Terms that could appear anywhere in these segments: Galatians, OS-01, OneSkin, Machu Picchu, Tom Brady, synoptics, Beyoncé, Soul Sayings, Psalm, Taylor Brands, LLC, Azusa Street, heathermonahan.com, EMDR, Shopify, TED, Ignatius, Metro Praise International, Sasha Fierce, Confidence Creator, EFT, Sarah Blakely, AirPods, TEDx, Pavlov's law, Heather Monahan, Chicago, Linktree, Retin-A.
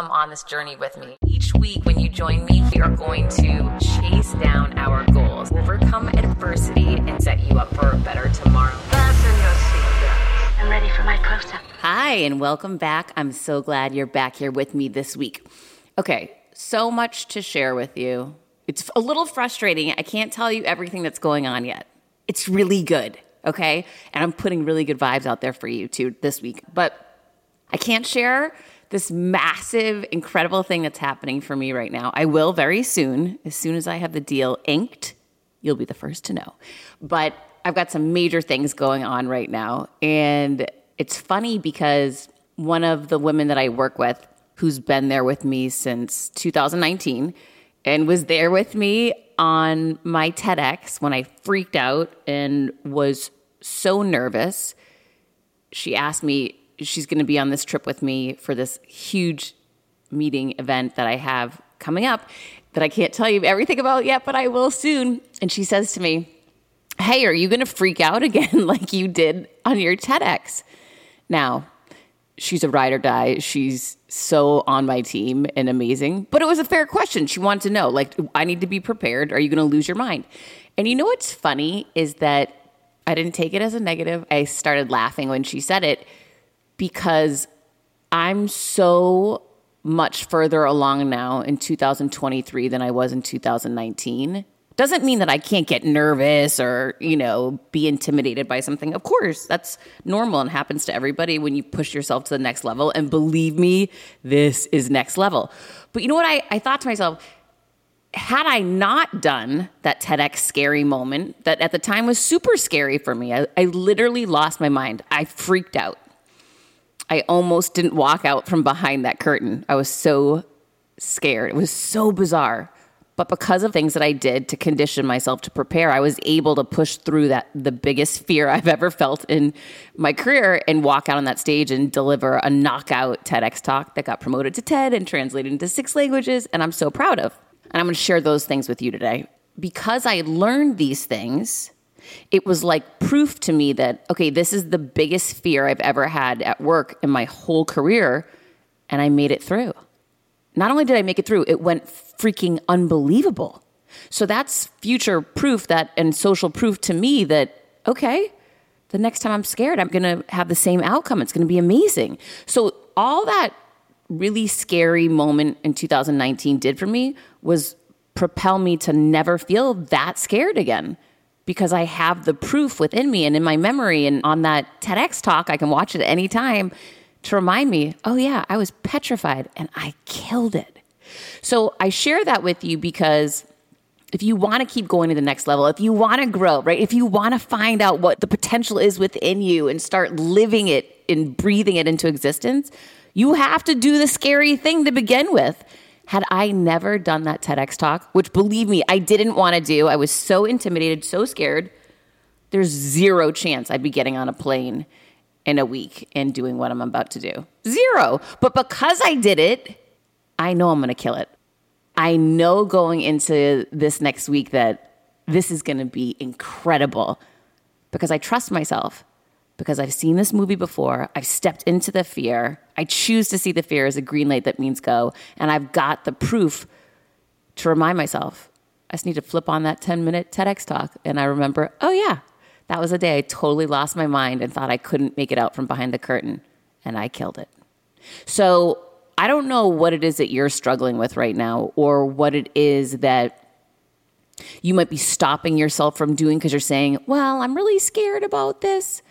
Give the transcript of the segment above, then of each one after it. come on this journey with me. Each week when you join me, we are going to chase down our goals, overcome adversity, and set you up for a better tomorrow. Fasten your seatbelts. I'm ready for my close-up. Hi, and welcome back. I'm so glad you're back here with me this week. Okay, so much to share with you. It's a little frustrating. I can't tell you everything that's going on yet. It's really good, okay? And I'm putting really good vibes out there for you too this week. But I can't share this massive, incredible thing that's happening for me right now. I will very soon. As soon as I have the deal inked, you'll be the first to know. But I've got some major things going on right now. And it's funny because one of the women that I work with who's been there with me since 2019 and was there with me on my TEDx when I freaked out and was so nervous, she asked me, she's going to be on this trip with me for this huge meeting event that I have coming up that I can't tell you everything about yet, but I will soon. And she says to me, hey, are you going to freak out again like you did on your TEDx? Now, she's a ride or die. She's so on my team and amazing. But it was a fair question. She wanted to know, like, I need to be prepared. Are you going to lose your mind? And you know what's funny is that I didn't take it as a negative. I started laughing when she said it, because I'm so much further along now in 2023 than I was in 2019. Doesn't mean that I can't get nervous or, you know, be intimidated by something. Of course, that's normal and happens to everybody when you push yourself to the next level. And believe me, this is next level. But you know what? I thought to myself, had I not done that TEDx scary moment that at the time was super scary for me, I literally lost my mind. I freaked out. I almost didn't walk out from behind that curtain. I was so scared. It was so bizarre. But because of things that I did to condition myself to prepare, I was able to push through that, the biggest fear I've ever felt in my career, and walk out on that stage and deliver a knockout TEDx talk that got promoted to TED and translated into 6 languages. And I'm so proud of. And I'm going to share those things with you today. Because I learned these things, it was like proof to me that, okay, this is the biggest fear I've ever had at work in my whole career, and I made it through. Not only did I make it through, it went freaking unbelievable. So that's future proof that, and social proof to me that, okay, the next time I'm scared, I'm going to have the same outcome. It's going to be amazing. So all that really scary moment in 2019 did for me was propel me to never feel that scared again, because I have the proof within me and in my memory. And on that TEDx talk, I can watch it at any time to remind me, oh yeah, I was petrified and I killed it. So I share that with you because if you want to keep going to the next level, if you want to grow, right? If you want to find out what the potential is within you and start living it and breathing it into existence, you have to do the scary thing to begin with. Had I never done that TEDx talk, which believe me, I didn't want to do, I was so intimidated, so scared, there's zero chance I'd be getting on a plane in a week and doing what I'm about to do. Zero. But because I did it, I know I'm going to kill it. I know going into this next week that this is going to be incredible, because I trust myself, because I've seen this movie before. I've stepped into the fear. I choose to see the fear as a green light that means go. And I've got the proof to remind myself. I just need to flip on that 10-minute TEDx talk. And I remember, oh yeah, that was a day I totally lost my mind and thought I couldn't make it out from behind the curtain. And I killed it. So I don't know what it is that you're struggling with right now, or what it is that you might be stopping yourself from doing because you're saying, well, I'm really scared about this.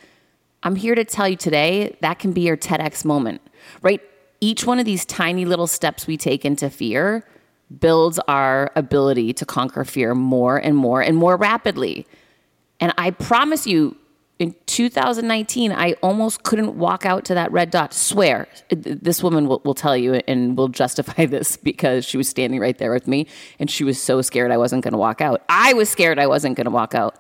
I'm here to tell you today that can be your TEDx moment, right? Each one of these tiny little steps we take into fear builds our ability to conquer fear more and more and more rapidly. And I promise you, in 2019, I almost couldn't walk out to that red dot. Swear, this woman will tell you and will justify this, because she was standing right there with me and she was so scared I wasn't going to walk out. I was scared I wasn't going to walk out.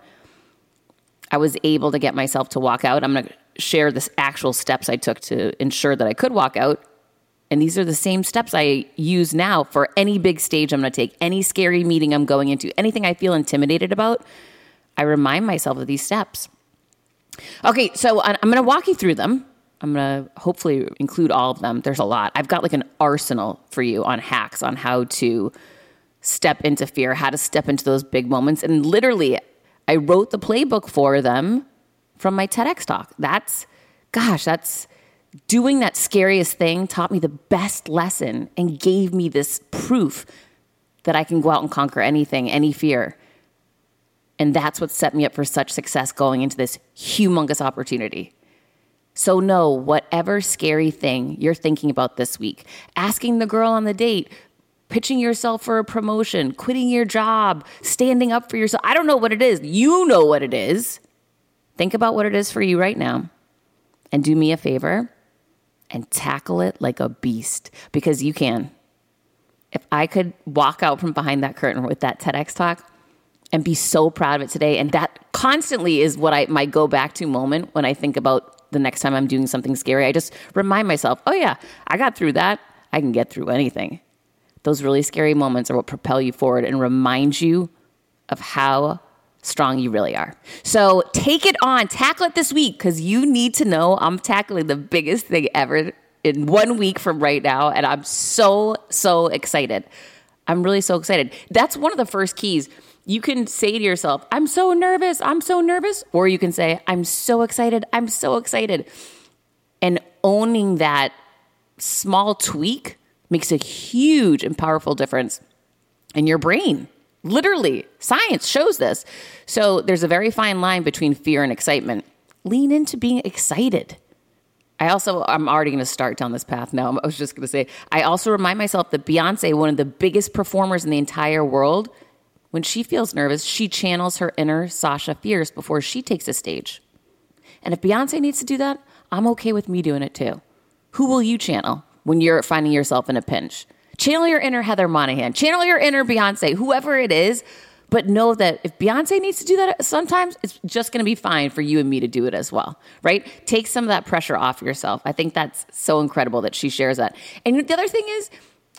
I was able to get myself to walk out. I'm going to share the actual steps I took to ensure that I could walk out. And these are the same steps I use now for any big stage I'm going to take, any scary meeting I'm going into, anything I feel intimidated about. I remind myself of these steps. Okay, so I'm going to walk you through them. I'm going to hopefully include all of them. There's a lot. I've got like an arsenal for you on hacks on how to step into fear, how to step into those big moments. And literally, I wrote the playbook for them from my TEDx talk. That's doing that scariest thing taught me the best lesson and gave me this proof that I can go out and conquer anything, any fear. And that's what set me up for such success going into this humongous opportunity. So no, whatever scary thing you're thinking about this week, asking the girl on the date, pitching yourself for a promotion, quitting your job, standing up for yourself. I don't know what it is. You know what it is. Think about what it is for you right now and do me a favor and tackle it like a beast because you can. If I could walk out from behind that curtain with that TEDx talk and be so proud of it today, and that constantly is what my go back to moment when I think about the next time I'm doing something scary, I just remind myself, oh yeah, I got through that. I can get through anything. Those really scary moments are what propel you forward and remind you of how strong you really are. So take it on, tackle it this week, because you need to know I'm tackling the biggest thing ever in 1 week from right now. And I'm so excited. I'm really so excited. That's one of the first keys. You can say to yourself, I'm so nervous. Or you can say, I'm so excited. And owning that small tweak makes a huge and powerful difference in your brain. Literally, science shows this. So there's a very fine line between fear and excitement. Lean into being excited. I'm already going to start down this path now. I was just going to say, I also remind myself that Beyoncé, one of the biggest performers in the entire world, when she feels nervous, she channels her inner Sasha Fierce before she takes the stage. And if Beyoncé needs to do that, I'm okay with me doing it too. Who will you channel when you're finding yourself in a pinch? Channel your inner Heather Monahan. Channel your inner Beyoncé, whoever it is. But know that if Beyoncé needs to do that sometimes, it's just going to be fine for you and me to do it as well, right? Take some of that pressure off yourself. I think that's so incredible that she shares that. And the other thing is,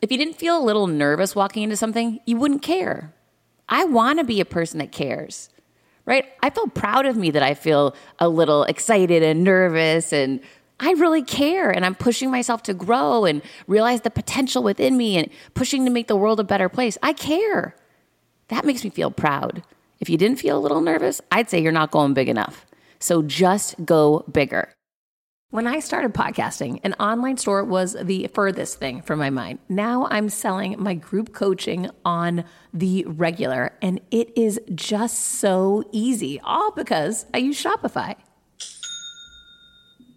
if you didn't feel a little nervous walking into something, you wouldn't care. I want to be a person that cares, right? I feel proud of me that I feel a little excited and nervous, and I really care, and I'm pushing myself to grow and realize the potential within me and pushing to make the world a better place. I care. That makes me feel proud. If you didn't feel a little nervous, I'd say you're not going big enough. So just go bigger. When I started podcasting, an online store was the furthest thing from my mind. Now I'm selling my group coaching on the regular, and it is just so easy, all because I use Shopify.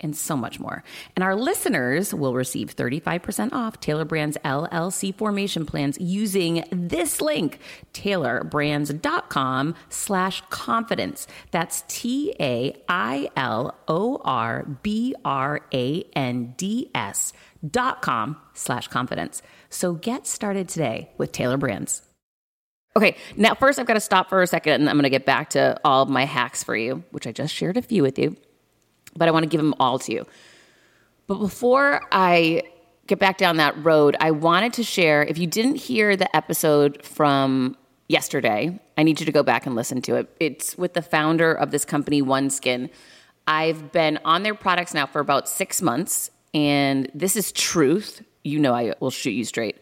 and so much more. And our listeners will receive 35% off Taylor Brands LLC formation plans using this link, taylorbrands.com/confidence. That's TAILORBRANDS.com/confidence. So get started today with Taylor Brands. Okay, now first I've got to stop for a second and I'm going to get back to all of my hacks for you, which I just shared a few with you. But I want to give them all to you. But before I get back down that road, I wanted to share, if you didn't hear the episode from yesterday, I need you to go back and listen to it. It's with the founder of this company, OneSkin. I've been on their products now for about 6 months, and this is truth. You know I will shoot you straight.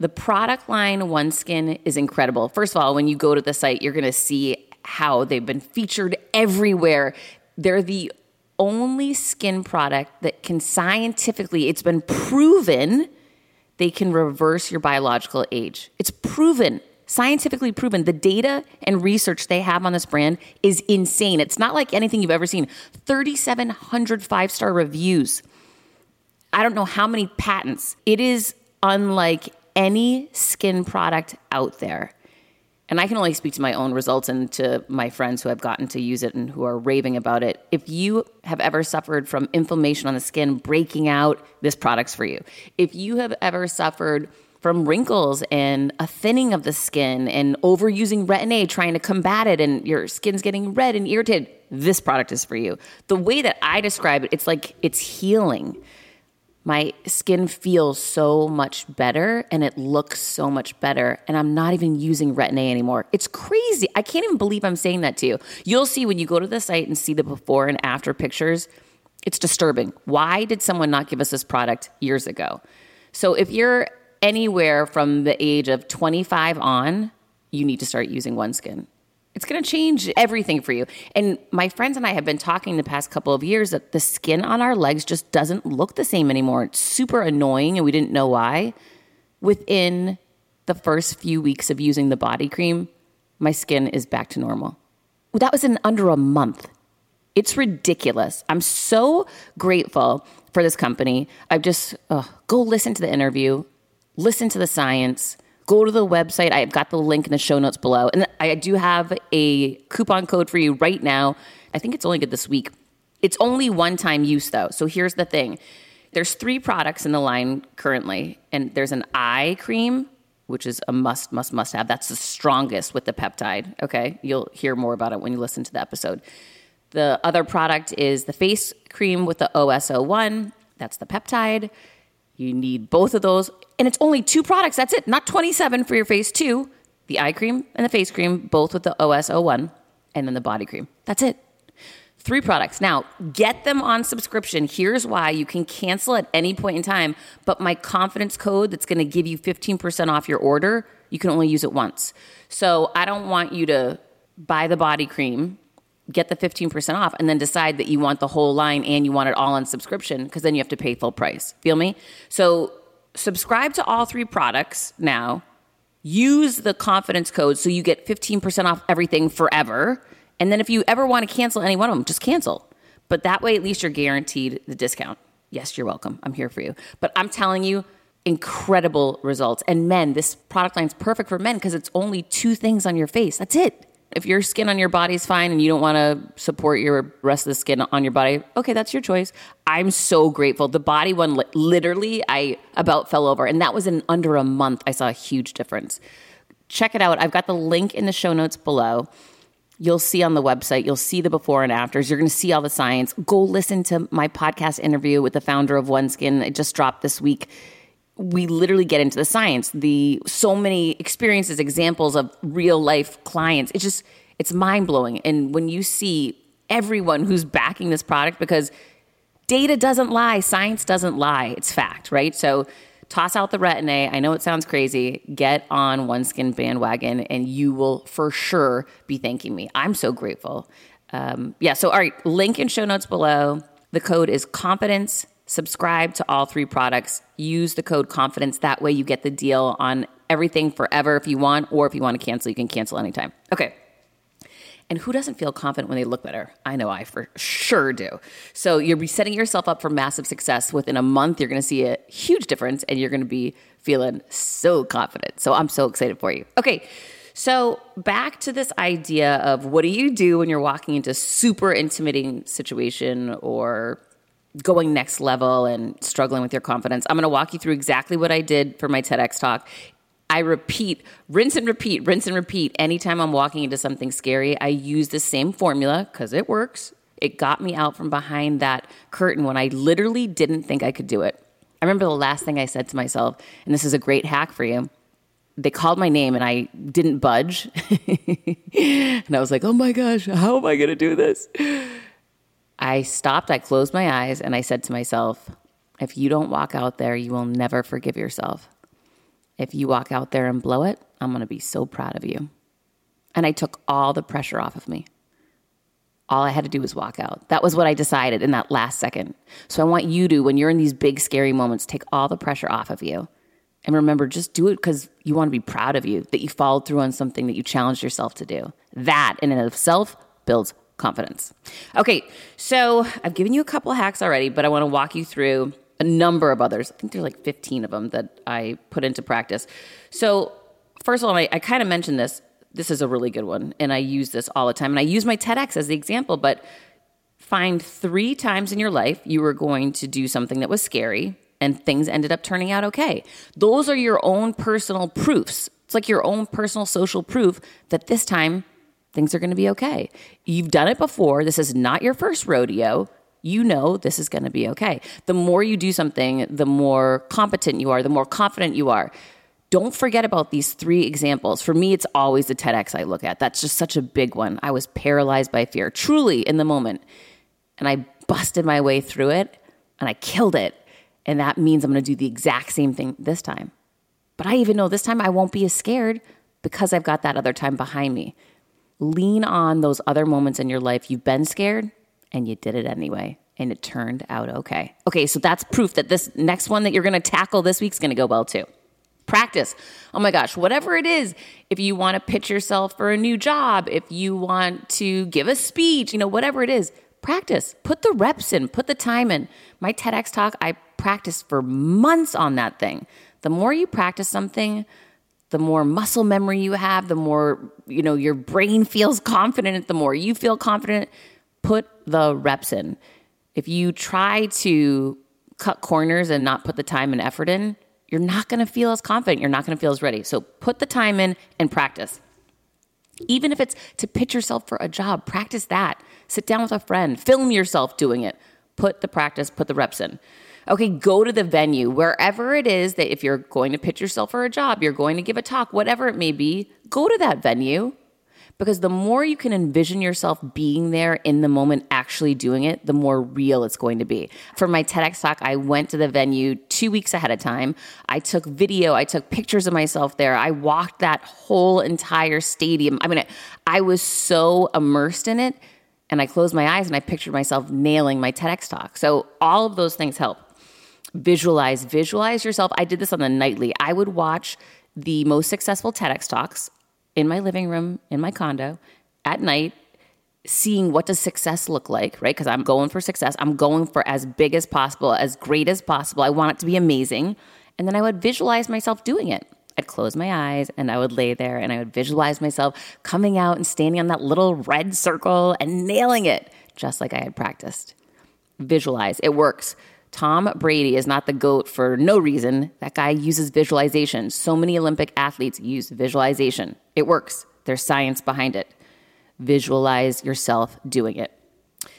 The product line OneSkin is incredible. First of all, when you go to the site, you're going to see how they've been featured everywhere. They're the only skin product that can scientifically, it's been proven, they can reverse your biological age. It's proven, scientifically proven. The data and research they have on this brand is insane. It's not like anything you've ever seen. 3,700 five-star reviews. I don't know how many patents. It is unlike any skin product out there. And I can only speak to my own results and to my friends who have gotten to use it and who are raving about it. If you have ever suffered from inflammation on the skin, breaking out, this product's for you. If you have ever suffered from wrinkles and a thinning of the skin and overusing Retin-A, trying to combat it, and your skin's getting red and irritated, this product is for you. The way that I describe it, it's like it's healing. My skin feels so much better and it looks so much better. And I'm not even using Retin-A anymore. It's crazy. I can't even believe I'm saying that to you. You'll see when you go to the site and see the before and after pictures, it's disturbing. Why did someone not give us this product years ago? So if you're anywhere from the age of 25 on, you need to start using OneSkin. It's going to change everything for you. And my friends and I have been talking the past couple of years that the skin on our legs just doesn't look the same anymore. It's super annoying, and we didn't know why. Within the first few weeks of using the body cream, my skin is back to normal. That was in under a month. It's ridiculous. I'm so grateful for this company. I've just, go listen to the interview, listen to the science. Go to the website. I've got the link in the show notes below. And I do have a coupon code for you right now. I think it's only good this week. It's only one-time use, though. So here's the thing. There's 3 products in the line currently. And there's an eye cream, which is a must have. That's the strongest with the peptide. Okay. You'll hear more about it when you listen to the episode. The other product is the face cream with the OS-01. That's the peptide. You need both of those, and it's only 2 products. That's it, not 27 for your face, 2, the eye cream and the face cream, both with the OS-01, and then the body cream. That's it, 3 products. Now, get them on subscription. Here's why. You can cancel at any point in time, but my confidence code that's going to give you 15% off your order, you can only use it once. So I don't want you to buy the body cream, get the 15% off, and then decide that you want the whole line and you want it all on subscription, because then you have to pay full price. Feel me? So subscribe to all 3 products now. Use the confidence code so you get 15% off everything forever. And then if you ever want to cancel any one of them, just cancel. But that way, at least you're guaranteed the discount. Yes, you're welcome. I'm here for you. But I'm telling you, incredible results. And men, this product line's perfect for men because it's only 2 things on your face. That's it. If your skin on your body is fine and you don't want to support your rest of the skin on your body, okay, that's your choice. I'm so grateful. The body one, literally, I about fell over. And that was in under a month. I saw a huge difference. Check it out. I've got the link in the show notes below. You'll see on the website. You'll see the before and afters. You're going to see all the science. Go listen to my podcast interview with the founder of OneSkin. It just dropped this week. we literally get into the science, the so many experiences, examples of real life clients. It's just, it's mind blowing. And when you see everyone who's backing this product, because data doesn't lie, science doesn't lie, it's fact, right? So toss out the retin-A. I know it sounds crazy. Get on OneSkin bandwagon and you will for sure be thanking me. I'm so grateful. So all right, link in show notes below. The code is confidence. Subscribe to all three products. Use the code confidence. That way you get the deal on everything forever if you want, or if you want to cancel, you can cancel anytime. Okay. And who doesn't feel confident when they look better? I know I for sure do. So you're setting yourself up for massive success. Within a month, you're going to see a huge difference and you're going to be feeling so confident. So I'm so excited for you. Okay, so back to this idea of what do you do when you're walking into super intimidating situation or going next level and struggling with your confidence. I'm going to walk you through exactly what I did for my TEDx talk. I repeat, rinse and repeat. Anytime I'm walking into something scary, I use the same formula because it works. It got me out from behind that curtain when I literally didn't think I could do it. I remember the last thing I said to myself, and this is a great hack for you. They called my name and I didn't budge. And I was like, oh my gosh, how am I going to do this? I stopped, I closed my eyes, and I said to myself, if you don't walk out there, you will never forgive yourself. If you walk out there and blow it, I'm going to be so proud of you. And I took all the pressure off of me. All I had to do was walk out. That was what I decided in that last second. So I want you to, when you're in these big, scary moments, take all the pressure off of you. And remember, just do it because you want to be proud of you, that you followed through on something that you challenged yourself to do. That in and of itself builds confidence. Okay, so I've given you a couple of hacks already, but I want to walk you through a number of others. I think there's like 15 of them that I put into practice. So first of all, I kind of mentioned this. This is a really good one, and I use this all the time. And I use my TEDx as the example, but find 3 times in your life you were going to do something that was scary and things ended up turning out okay. Those are your own personal proofs. It's like your own personal social proof that this time things are going to be okay. You've done it before. This is not your first rodeo. You know this is going to be okay. The more you do something, the more competent you are, the more confident you are. Don't forget about these 3 examples. For me, it's always the TEDx I look at. That's just such a big one. I was paralyzed by fear, truly, in the moment. And I busted my way through it, and I killed it. And that means I'm going to do the exact same thing this time. But I even know this time I won't be as scared because I've got that other time behind me. Lean on those other moments in your life you've been scared, and you did it anyway, and it turned out okay. Okay, so that's proof that this next one that you're going to tackle this week's going to go well too. Practice. Oh my gosh, whatever it is, if you want to pitch yourself for a new job, if you want to give a speech, whatever it is, practice. Put the reps in, put the time in. My TEDx talk, I practiced for months on that thing. The more you practice something, the more muscle memory you have, the more, your brain feels confident, the more you feel confident. Put the reps in. If you try to cut corners and not put the time and effort in, you're not going to feel as confident. You're not going to feel as ready. So put the time in and practice. Even if it's to pitch yourself for a job, practice that. Sit down with a friend. Film yourself doing it. Put the practice, put the reps in. Okay, go to the venue. Wherever it is that if you're going to pitch yourself for a job, you're going to give a talk, whatever it may be, go to that venue. Because the more you can envision yourself being there in the moment, actually doing it, the more real it's going to be. For my TEDx talk, I went to the venue 2 weeks ahead of time. I took video. I took pictures of myself there. I walked that whole entire stadium. I mean, I was so immersed in it, and I closed my eyes and I pictured myself nailing my TEDx talk. So all of those things help. Visualize yourself. I did this on the nightly. I would watch the most successful TEDx talks in my living room, in my condo, at night, seeing what does success look like, right? Because I'm going for success. I'm going for as big as possible, as great as possible. I want it to be amazing. And then I would visualize myself doing it. I'd close my eyes and I would lay there and I would visualize myself coming out and standing on that little red circle and nailing it, just like I had practiced. Visualize. It works. Tom Brady is not the GOAT for no reason. That guy uses visualization. So many Olympic athletes use visualization. It works. There's science behind it. Visualize yourself doing it.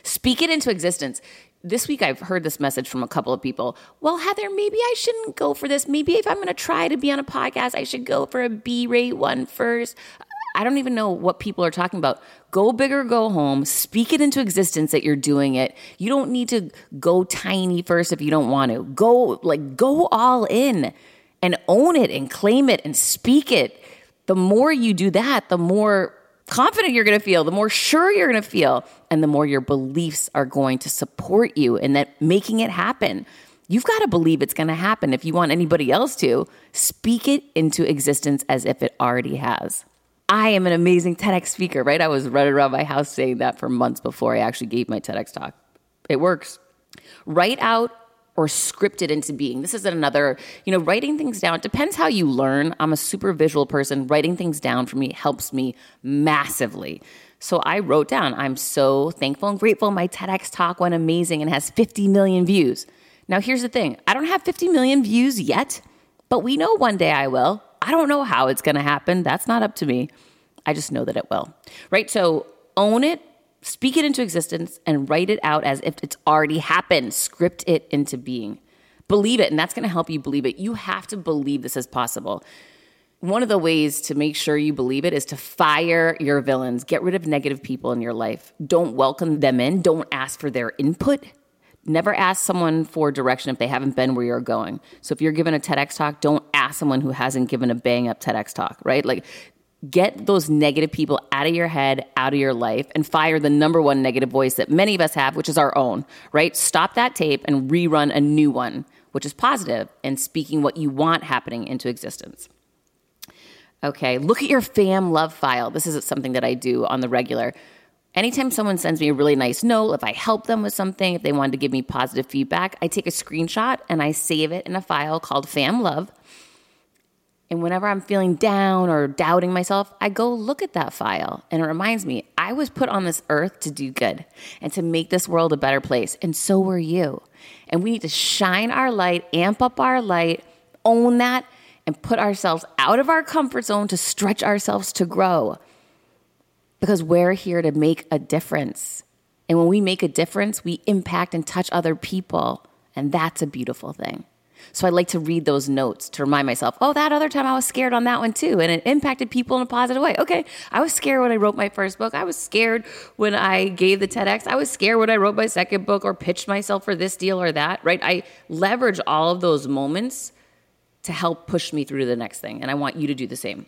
Speak it into existence. This week, I've heard this message from a couple of people. Well, Heather, maybe I shouldn't go for this. Maybe if I'm going to try to be on a podcast, I should go for a B-rate one first. I don't even know what people are talking about. Go big or go home. Speak it into existence that you're doing it. You don't need to go tiny first if you don't want to. Go all in and own it and claim it and speak it. The more you do that, the more confident you're going to feel, the more sure you're going to feel, and the more your beliefs are going to support you in that making it happen. You've got to believe it's going to happen if you want anybody else to. Speak it into existence as if it already has. I am an amazing TEDx speaker, right? I was running around my house saying that for months before I actually gave my TEDx talk. It works. Write out or script it into being. This is another, writing things down. It depends how you learn. I'm a super visual person. Writing things down for me helps me massively. So I wrote down, I'm so thankful and grateful my TEDx talk went amazing and has 50 million views. Now, here's the thing. I don't have 50 million views yet, but we know one day I will. I don't know how it's going to happen. That's not up to me. I just know that it will, right? So own it, speak it into existence, and write it out as if it's already happened. Script it into being. Believe it, and that's going to help you believe it. You have to believe this is possible. One of the ways to make sure you believe it is to fire your villains. Get rid of negative people in your life. Don't welcome them in. Don't ask for their input. Never ask someone for direction if they haven't been where you're going. So if you're giving a TEDx talk, don't ask someone who hasn't given a bang-up TEDx talk, right? Get those negative people out of your head, out of your life, and fire the number one negative voice that many of us have, which is our own, right? Stop that tape and rerun a new one, which is positive and speaking what you want happening into existence. Okay, look at your fam love file. This is something that I do on the regular. Anytime someone sends me a really nice note, if I help them with something, if they wanted to give me positive feedback, I take a screenshot and I save it in a file called Fam Love. And whenever I'm feeling down or doubting myself, I go look at that file. And it reminds me, I was put on this earth to do good and to make this world a better place. And so were you. And we need to shine our light, amp up our light, own that, and put ourselves out of our comfort zone to stretch ourselves to grow. Because we're here to make a difference. And when we make a difference, we impact and touch other people. And that's a beautiful thing. So I like to read those notes to remind myself, that other time I was scared on that one too. And it impacted people in a positive way. Okay, I was scared when I wrote my first book. I was scared when I gave the TEDx. I was scared when I wrote my second book or pitched myself for this deal or that, right? I leverage all of those moments to help push me through to the next thing. And I want you to do the same.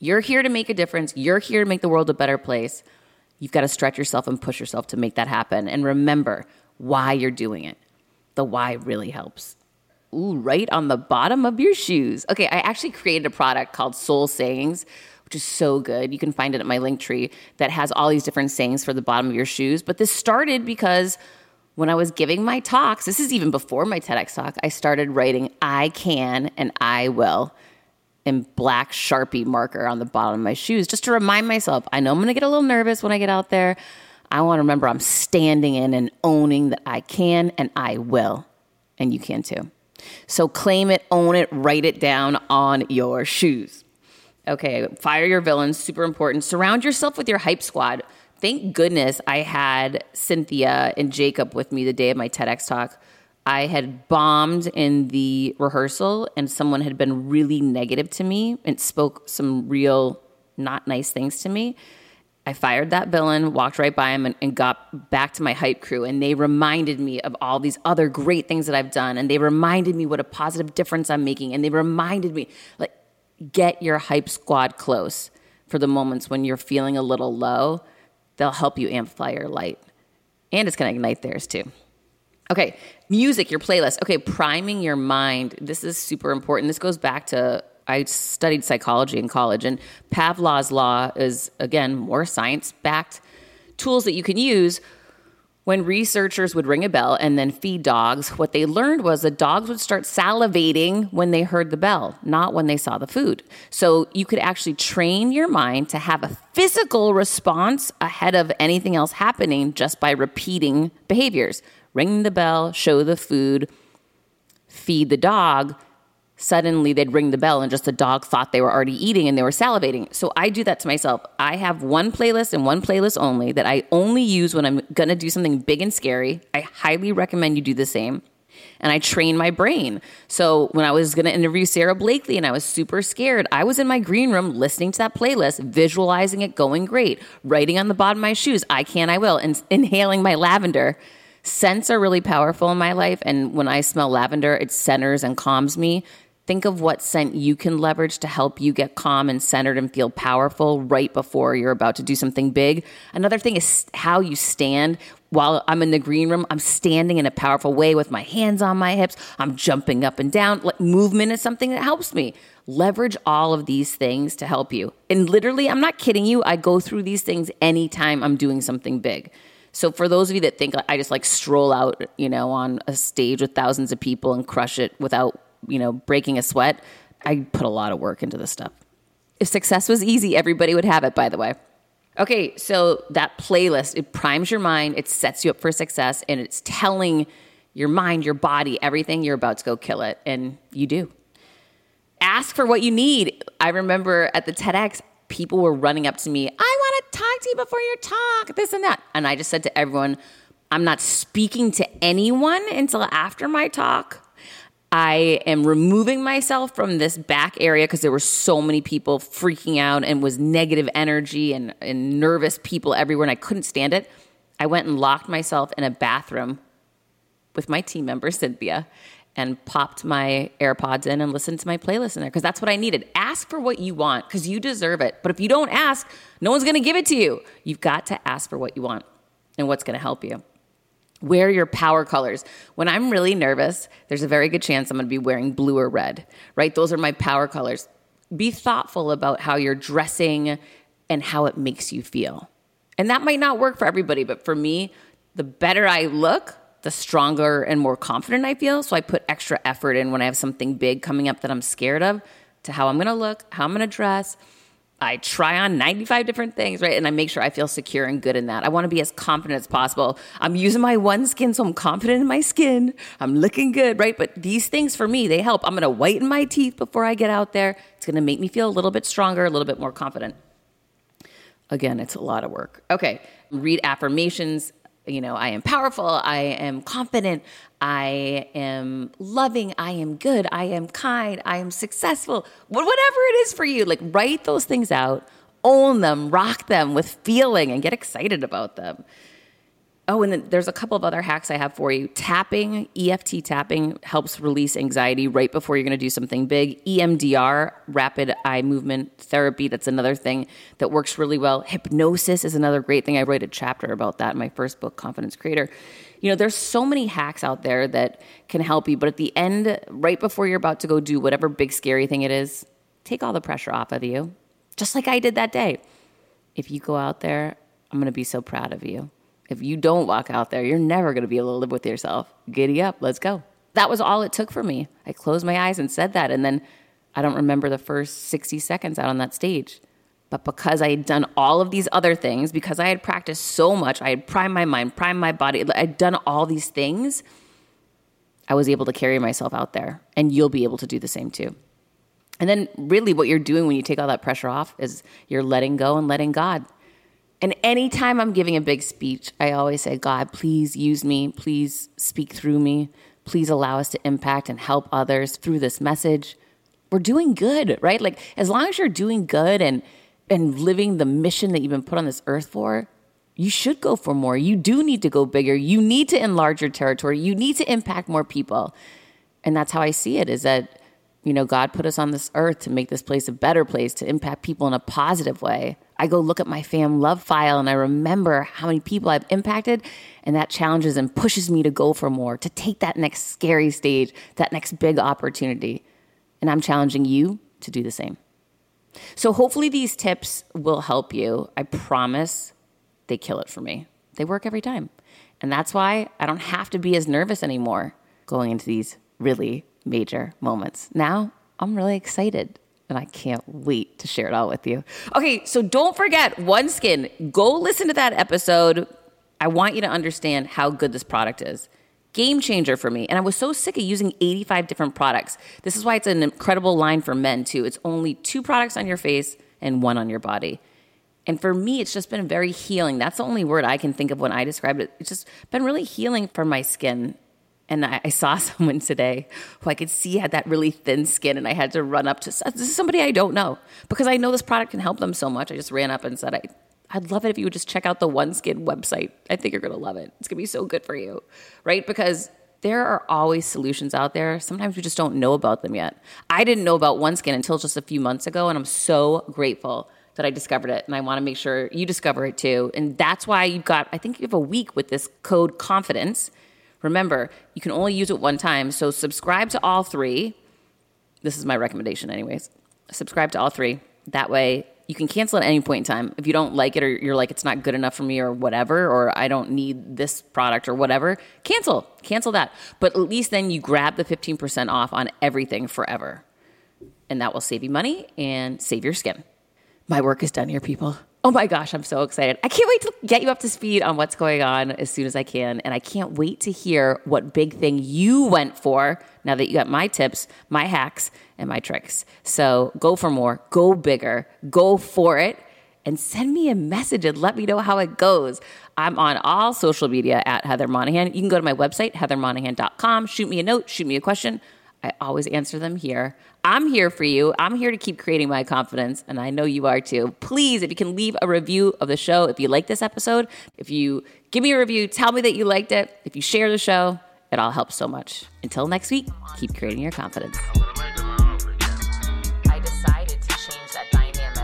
You're here to make a difference. You're here to make the world a better place. You've got to stretch yourself and push yourself to make that happen. And remember why you're doing it. The why really helps. Ooh, right on the bottom of your shoes. Okay, I actually created a product called Soul Sayings, which is so good. You can find it at my Linktree that has all these different sayings for the bottom of your shoes. But this started because when I was giving my talks, this is even before my TEDx talk, I started writing I can and I will in black Sharpie marker on the bottom of my shoes just to remind myself, I know I'm going to get a little nervous when I get out there. I want to remember I'm standing in and owning that I can and I will. And you can too. So claim it, own it, write it down on your shoes. Okay, fire your villains, super important. Surround yourself with your hype squad. Thank goodness I had Cynthia and Jacob with me the day of my TEDx talk. I had bombed in the rehearsal and someone had been really negative to me and spoke some real not nice things to me. I fired that villain, walked right by him and got back to my hype crew. And they reminded me of all these other great things that I've done. And they reminded me what a positive difference I'm making. And they reminded me, like, get your hype squad close for the moments when you're feeling a little low. They'll help you amplify your light. And it's going to ignite theirs too. Okay, music, your playlist. Okay, priming your mind. This is super important. This goes back to, I studied psychology in college, and Pavlov's law is, again, more science-backed tools that you can use. When researchers would ring a bell and then feed dogs, what they learned was the dogs would start salivating when they heard the bell, not when they saw the food. So you could actually train your mind to have a physical response ahead of anything else happening just by repeating behaviors. Ring the bell, show the food, feed the dog. Suddenly they'd ring the bell and just the dog thought they were already eating and they were salivating. So I do that to myself. I have one playlist and one playlist only that I only use when I'm going to do something big and scary. I highly recommend you do the same. And I train my brain. So when I was going to interview Sarah Blakely and I was super scared, I was in my green room listening to that playlist, visualizing it going great, writing on the bottom of my shoes, I can, I will, and inhaling my lavender. Scents are really powerful in my life. And when I smell lavender, it centers and calms me. Think of what scent you can leverage to help you get calm and centered and feel powerful right before you're about to do something big. Another thing is how you stand. While I'm in the green room, I'm standing in a powerful way with my hands on my hips. I'm jumping up and down. Movement is something that helps me. Leverage all of these things to help you. And literally, I'm not kidding you. I go through these things anytime I'm doing something big. So for those of you that think I just stroll out, on a stage with thousands of people and crush it without breaking a sweat. I put a lot of work into this stuff. If success was easy, everybody would have it, by the way. Okay, so that playlist, it primes your mind, it sets you up for success, and it's telling your mind, your body, everything, you're about to go kill it, and you do. Ask for what you need. I remember at the TEDx, people were running up to me, I want to talk to you before your talk, this and that. And I just said to everyone, I'm not speaking to anyone until after my talk. I am removing myself from this back area because there were so many people freaking out and was negative energy and nervous people everywhere, and I couldn't stand it. I went and locked myself in a bathroom with my team member, Cynthia, and popped my AirPods in and listened to my playlist in there because that's what I needed. Ask for what you want because you deserve it. But if you don't ask, no one's going to give it to you. You've got to ask for what you want and what's going to help you. Wear your power colors. When I'm really nervous, there's a very good chance I'm going to be wearing blue or red, right? Those are my power colors. Be thoughtful about how you're dressing and how it makes you feel. And that might not work for everybody, but for me, the better I look, the stronger and more confident I feel. So I put extra effort in when I have something big coming up that I'm scared of to how I'm going to look, how I'm going to dress. I try on 95 different things, right? And I make sure I feel secure and good in that. I want to be as confident as possible. I'm using my OneSkin, so I'm confident in my skin. I'm looking good, right? But these things for me, they help. I'm going to whiten my teeth before I get out there. It's going to make me feel a little bit stronger, a little bit more confident. Again, it's a lot of work. Okay, read affirmations. you know, I am powerful, I am confident, I am loving, I am good, I am kind, I am successful, whatever it is for you, like write those things out, own them, rock them with feeling and get excited about them. Oh, and then there's a couple of other hacks I have for you. Tapping, EFT tapping helps release anxiety right before you're going to do something big. EMDR, rapid eye movement therapy, that's another thing that works really well. Hypnosis is another great thing. I wrote a chapter about that in my first book, Confidence Creator. You know, there's so many hacks out there that can help you, but at the end, right before you're about to go do whatever big scary thing it is, take all the pressure off of you, just like I did that day. If you go out there, I'm going to be so proud of you. If you don't walk out there, you're never going to be able to live with yourself. Giddy up. Let's go. That was all it took for me. I closed my eyes and said that. And then I don't remember the first 60 seconds out on that stage. But because I had done all of these other things, because I had practiced so much, I had primed my mind, primed my body, I'd done all these things, I was able to carry myself out there. And you'll be able to do the same too. And then really what you're doing when you take all that pressure off is you're letting go and letting God. And anytime I'm giving a big speech, I always say, God, please use me. Please speak through me. Please allow us to impact and help others through this message. We're doing good, right? Like, as long as you're doing good and living the mission that you've been put on this earth for, you should go for more. You do need to go bigger. You need to enlarge your territory. You need to impact more people. And that's how I see it, is that, you know, God put us on this earth to make this place a better place, to impact people in a positive way. I go look at my fam love file and I remember how many people I've impacted, and that challenges and pushes me to go for more, to take that next scary stage, that next big opportunity. And I'm challenging you to do the same. So hopefully these tips will help you. I promise they kill it for me. They work every time. And that's why I don't have to be as nervous anymore going into these really major moments. Now I'm really excited. And I can't wait to share it all with you. Okay, so don't forget OneSkin. Go listen to that episode. I want you to understand how good this product is. Game changer for me. And I was so sick of using 85 different products. This is why it's an incredible line for men too. It's only 2 products on your face and 1 on your body. And for me, it's just been very healing. That's the only word I can think of when I describe it. It's just been really healing for my skin. And I saw someone today who I could see had that really thin skin, and I had to run up to, this is somebody I don't know, because I know this product can help them so much. I just ran up and said, I'd love it if you would just check out the OneSkin website. I think you're going to love it. It's going to be so good for you, right? Because there are always solutions out there. Sometimes we just don't know about them yet. I didn't know about OneSkin until just a few months ago, and I'm so grateful that I discovered it, and I want to make sure you discover it too. And that's why you've got, I think you have a week with this code CONFIDENCE. Remember, you can only use it one time, so subscribe to all 3. This is my recommendation anyways. Subscribe to all 3. That way, you can cancel at any point in time. If you don't like it, or you're like, it's not good enough for me, or whatever, or I don't need this product, or whatever, cancel. Cancel that. But at least then you grab the 15% off on everything forever. And that will save you money and save your skin. My work is done here, people. Oh my gosh, I'm so excited. I can't wait to get you up to speed on what's going on as soon as I can. And I can't wait to hear what big thing you went for now that you got my tips, my hacks, and my tricks. So go for more, go bigger, go for it, and send me a message and let me know how it goes. I'm on all social media at Heather Monahan. You can go to my website, heathermonahan.com. Shoot me a note, shoot me a question. I always answer them here. I'm here for you. I'm here to keep creating my confidence, and I know you are too. Please, if you can leave a review of the show, if you like this episode, if you give me a review, tell me that you liked it. If you share the show, it all helps so much. Until next week, keep creating your confidence. I decided to change that dynamic.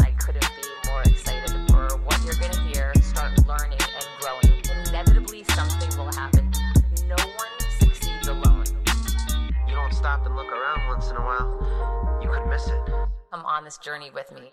I couldn't be more excited for what you're going to hear. Start learning and growing. Inevitably, something will happen. No one stop and look around once in a while, you could miss it. Come on this journey with me.